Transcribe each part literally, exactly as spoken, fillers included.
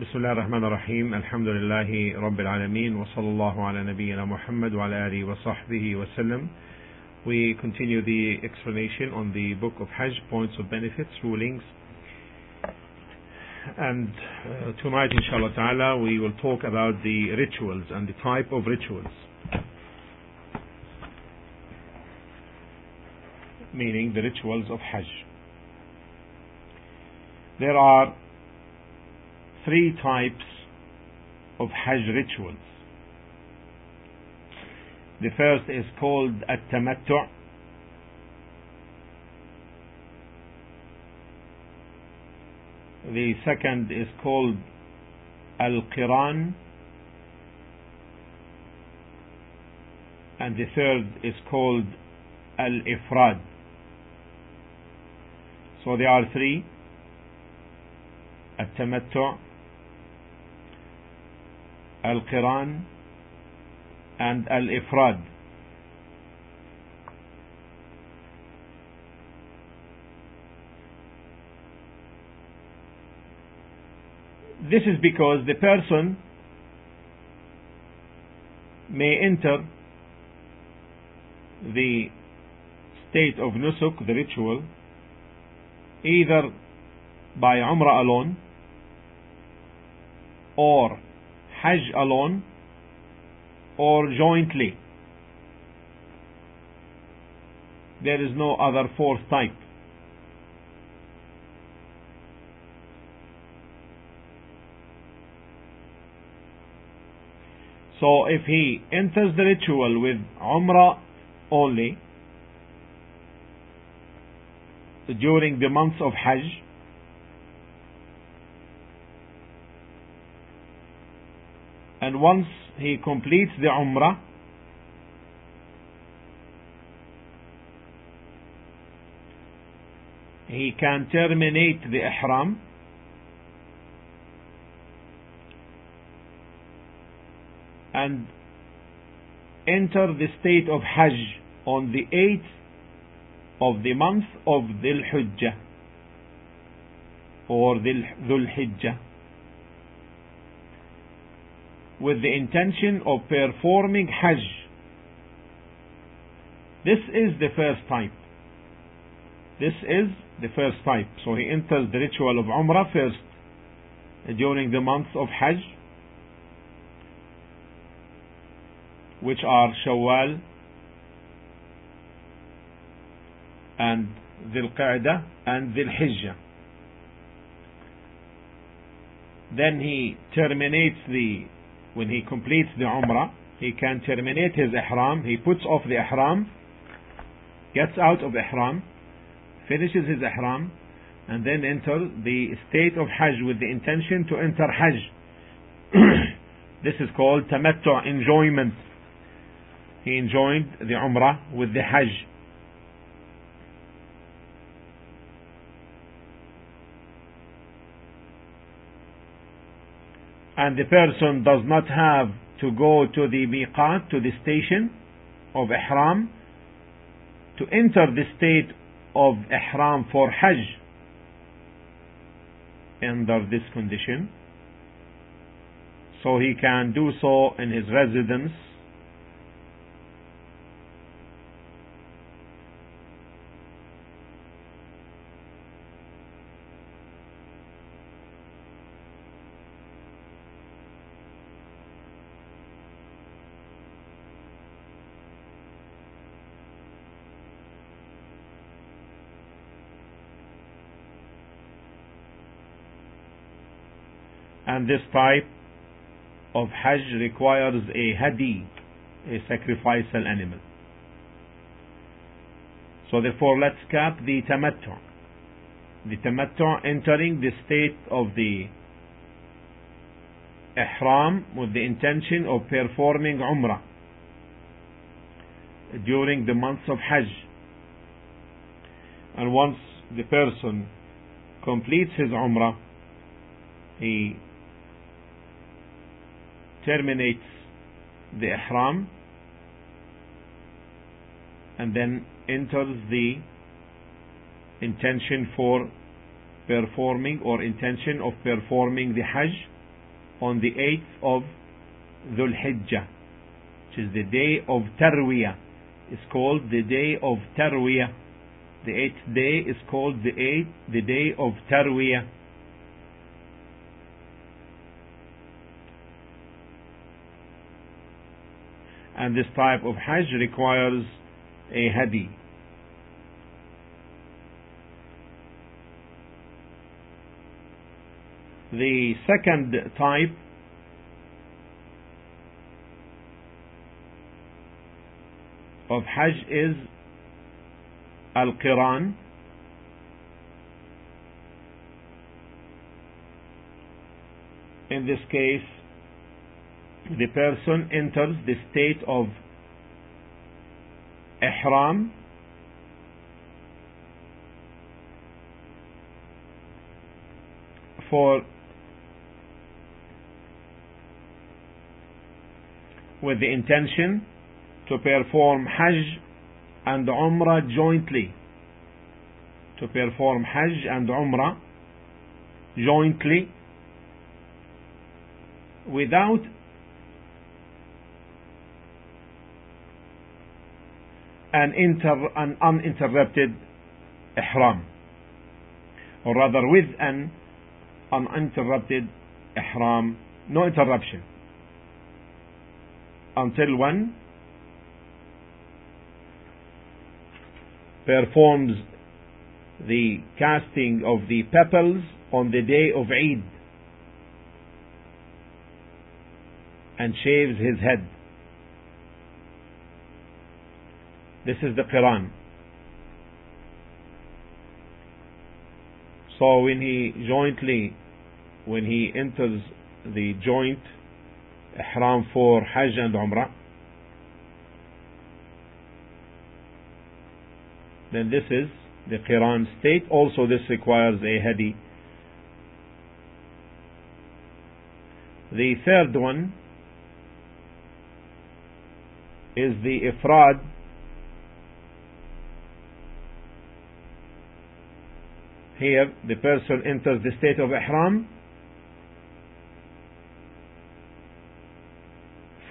بسم الله الرحمن الرحيم الحمد لله رب العالمين وصلى الله على نبينا محمد وعلى آله وصحبه وسلم. We continue the explanation on the book of Hajj, points of benefits, rulings, and uh, tonight inshallah ta'ala we will talk about the rituals and the type of rituals, meaning the rituals of Hajj. There are three types of Hajj rituals. The first is called At-Tamattu', the second is called Al-Qiran, and the third is called Al-Ifrad. So there are three: At-Tamattu', Al-Qiran, and Al-Ifrad. This is because the person may enter the state of Nusuk, the ritual, either by Umrah alone or Hajj alone or jointly. There is no other fourth type. So if he enters the ritual with Umrah only during the months of Hajj, and once he completes the Umrah, he can terminate the Ihram and enter the state of Hajj on the eighth of the month of Dhul-Hijjah or Dhul-Hijjah, with the intention of performing Hajj. This is the first type. This is the first type. So he enters the ritual of Umrah first during the months of Hajj, which are Shawwal and Dhul-Qi'dah and Dhul-Hijjah. Then he terminates the, when he completes the Umrah, he can terminate his Ihram. He puts off the Ihram, gets out of Ihram, finishes his Ihram, and then enters the state of Hajj with the intention to enter Hajj. This is called Tamattu', enjoyment. He enjoined the Umrah with the Hajj. And the person does not have to go to the Miqat, to the station of Ihram, to enter the state of Ihram for Hajj. Under this condition, so he can do so in his residence, and this type of Hajj requires a hadi, a sacrificial animal. So therefore let's cap the Tamattu'. The Tamattu', entering the state of the Ihram with the intention of performing Umrah during the months of Hajj. And once the person completes his Umrah, he terminates the Ihram and then enters the intention for performing or intention of performing the Hajj on the eighth of Dhul-Hijjah, which is the day of Tarwiyah. It's called the day of Tarwiyah. The eighth day is called the eighth, the day of Tarwiyah. And this type of Hajj requires a hadi. The second type of Hajj is Al-Qiran. In this case, the person enters the state of Ihram for with the intention to perform Hajj and Umrah jointly. To perform Hajj and Umrah jointly without an, inter, an uninterrupted Ihram, or rather with an uninterrupted Ihram, no interruption, until one performs the casting of the pebbles on the day of Eid and shaves his head. This is the Qiran. So when he jointly, when he enters the joint Ihram for Hajj and Umrah, then this is the Qiran state. Also this requires a hadi. The third one is the Ifrad, here the person enters the state of Ihram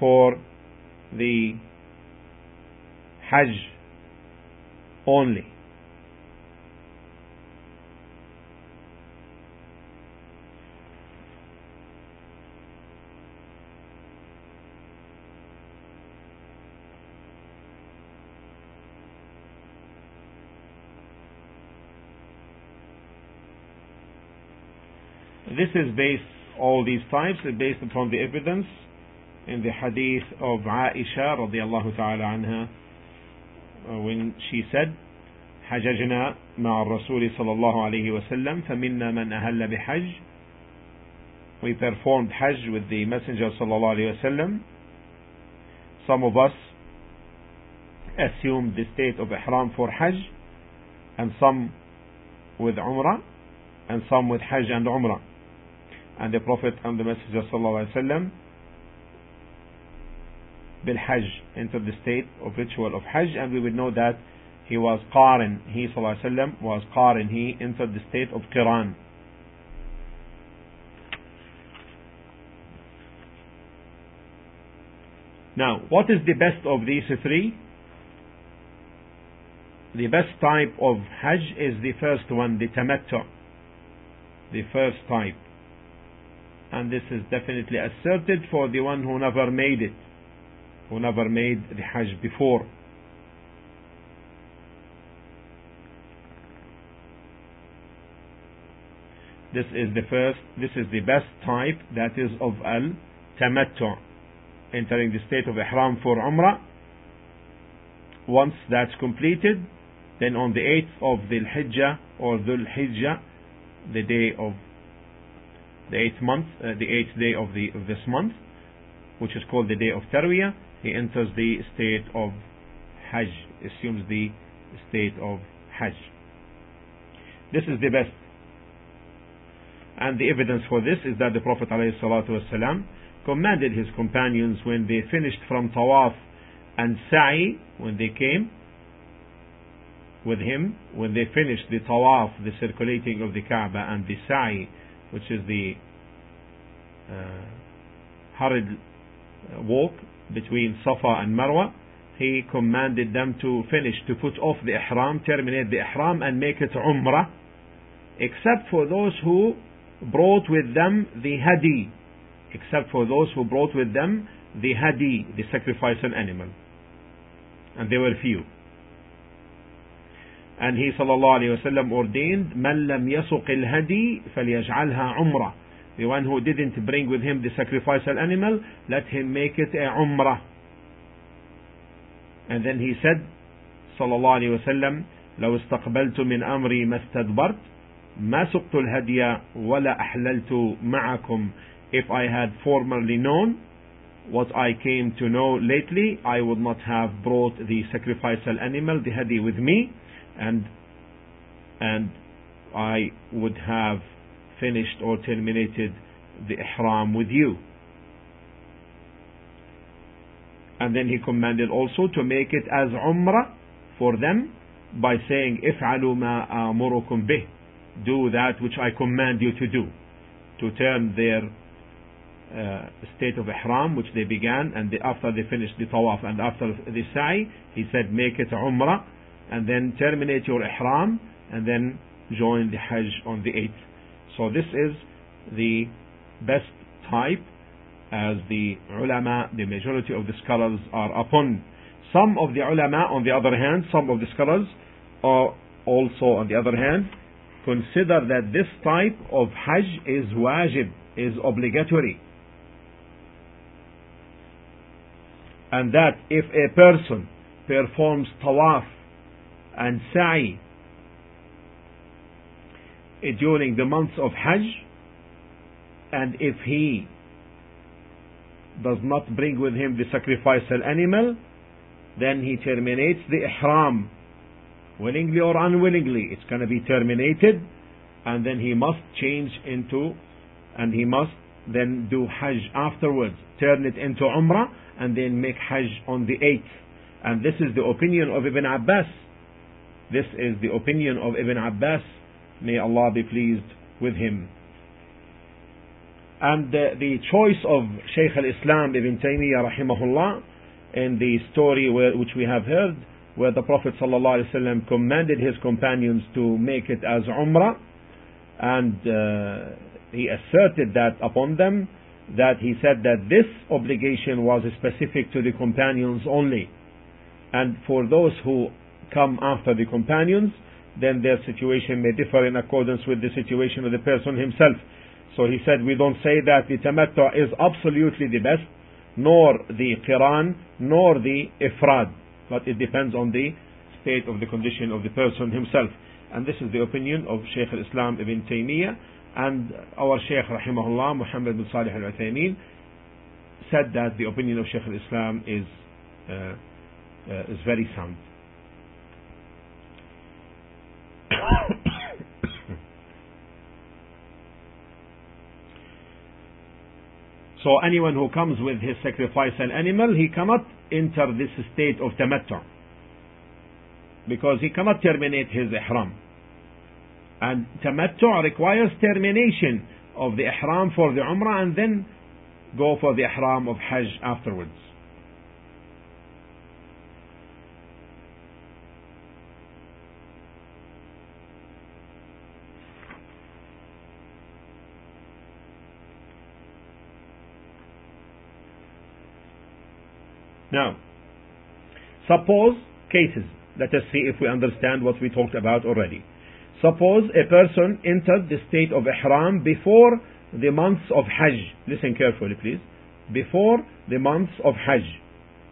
for the Hajj only. This is based, all these types are based upon the evidence in the hadith of Aisha radiallahu ta'ala anha, when she said, حَجَجْنَا مَعَ الرَّسُولِ صَلَى اللَّهُ عَلَيْهِ وَسَلَّمْ فَمِنَّا مَنْ أَهَلَّ بِحَجْ. We performed Hajj with the Messenger sallallahu alayhi wa sallam. Some of us assumed the state of Ihram for Hajj, and some with Umrah, and some with Hajj and Umrah. And the Prophet and the Messenger sallallahu alayhi wa sallam bil Hajj entered the state of ritual of Hajj, and we would know that he was Qarin. He sallallahu alayhi wa sallam was Qarin. He entered the state of Qiran. Now, what is the best of these three? The best type of Hajj is the first one, the Tamattu', the first type. And this is definitely asserted for the one who never made it, who never made the Hajj before. This is the first, this is the best type, that is of Al-Tamattu', entering the state of Ihram for Umrah. Once that's completed, then on the eighth of Dhul-Hijjah or Dhul-Hijjah, the day of the eighth month, uh, the eighth day of the of this month, which is called the day of Tarwiyah, he enters the state of Hajj, assumes the state of Hajj. This is the best, and the evidence for this is that the Prophet ﷺ commanded his companions, when they finished from Tawaf and Sa'i, when they came with him, when they finished the Tawaf, the circulating of the Kaaba, and the Sa'i, which is the uh, hurried walk between Safa and Marwa, he commanded them to finish, to put off the Ihram, terminate the Ihram and make it Umrah, except for those who brought with them the hadi, except for those who brought with them the hadi, the sacrificial animal. And they were few. And he sallallahu alayhi wa sallam ordained, مَنْ لَمْ يَسُقِ الْهَدِي فَلْيَجْعَلْهَا عُمْرَةً. The one who didn't bring with him the sacrificial animal, let him make it a umrah. And then he said, sallallahu alayhi wa sallam, لَوْ اسْتَقْبَلْتُ مِنْ أَمْرِي مَا اسْتَدْبَرْتُ مَا سُقْتُ الْهَدِيَ وَلَا أَحْلَلْتُ مَعَكُمْ. If I had formerly known what I came to know lately, I would not have brought the sacrificial animal, the hadi, with me, and and I would have finished or terminated the ihram with you. And then he commanded also to make it as umrah for them by saying, "If'alu ma amurukum bih," do that which I command you to do, to turn their Uh, state of ihram, which they began, and the, after they finished the tawaf and after the sa'i, he said, make it umrah, and then terminate your ihram, and then join the hajj on the eighth. So this is the best type, as the ulama, the majority of the scholars, are upon. Some of the ulama, on the other hand, some of the scholars are also, on the other hand, consider that this type of hajj is wajib, is obligatory. And that if a person performs tawaf and sa'i during the months of Hajj, and if he does not bring with him the sacrificial animal, then he terminates the ihram, willingly or unwillingly. It's going to be terminated, and then he must change into, and he must then do Hajj afterwards, turn it into Umrah, and then make Hajj on the eighth. And this is the opinion of Ibn Abbas. This is the opinion of Ibn Abbas. May Allah be pleased with him. And the, the choice of Shaykh al-Islam ibn Taymiyyah rahimahullah in the story where, which we have heard, where the Prophet sallallahu alaihi wasallam commanded his companions to make it as Umrah, and uh, he asserted that upon them, that he said that this obligation was specific to the companions only, and for those who come after the companions, then their situation may differ in accordance with the situation of the person himself. So he said, we don't say that the tamattu' is absolutely the best, nor the qiran, nor the ifrad, but it depends on the state of the condition of the person himself. And this is the opinion of Shaykh al-Islam ibn Taymiyyah. And our Shaykh rahimahullah, Muhammad bin Salih al-Uthaymeen, said that the opinion of Shaykh al-Islam is uh, uh, is very sound. So anyone who comes with his sacrificial animal, he cannot enter this state of tamattu', because he cannot terminate his ihram. And tamattu' requires termination of the ihram for the umrah and then go for the ihram of hajj afterwards. Now, suppose cases. Let us see if we understand what we talked about already. Suppose a person entered the state of ihram before the months of hajj. Listen carefully, please. Before the months of hajj.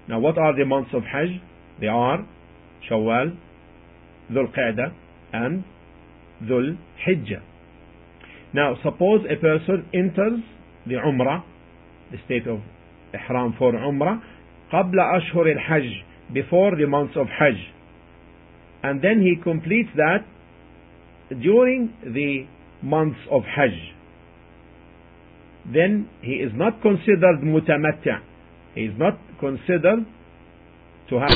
Now, what are the months of hajj? They are Shawwal, Dhul-Qi'dah, and Dhul-Hijjah. Now, suppose a person enters the umrah, the state of ihram for umrah, قبل أشهر الحج, before the months of hajj. And then he completes that during the months of hajj, then he is not considered mutamatta'. He is not considered to have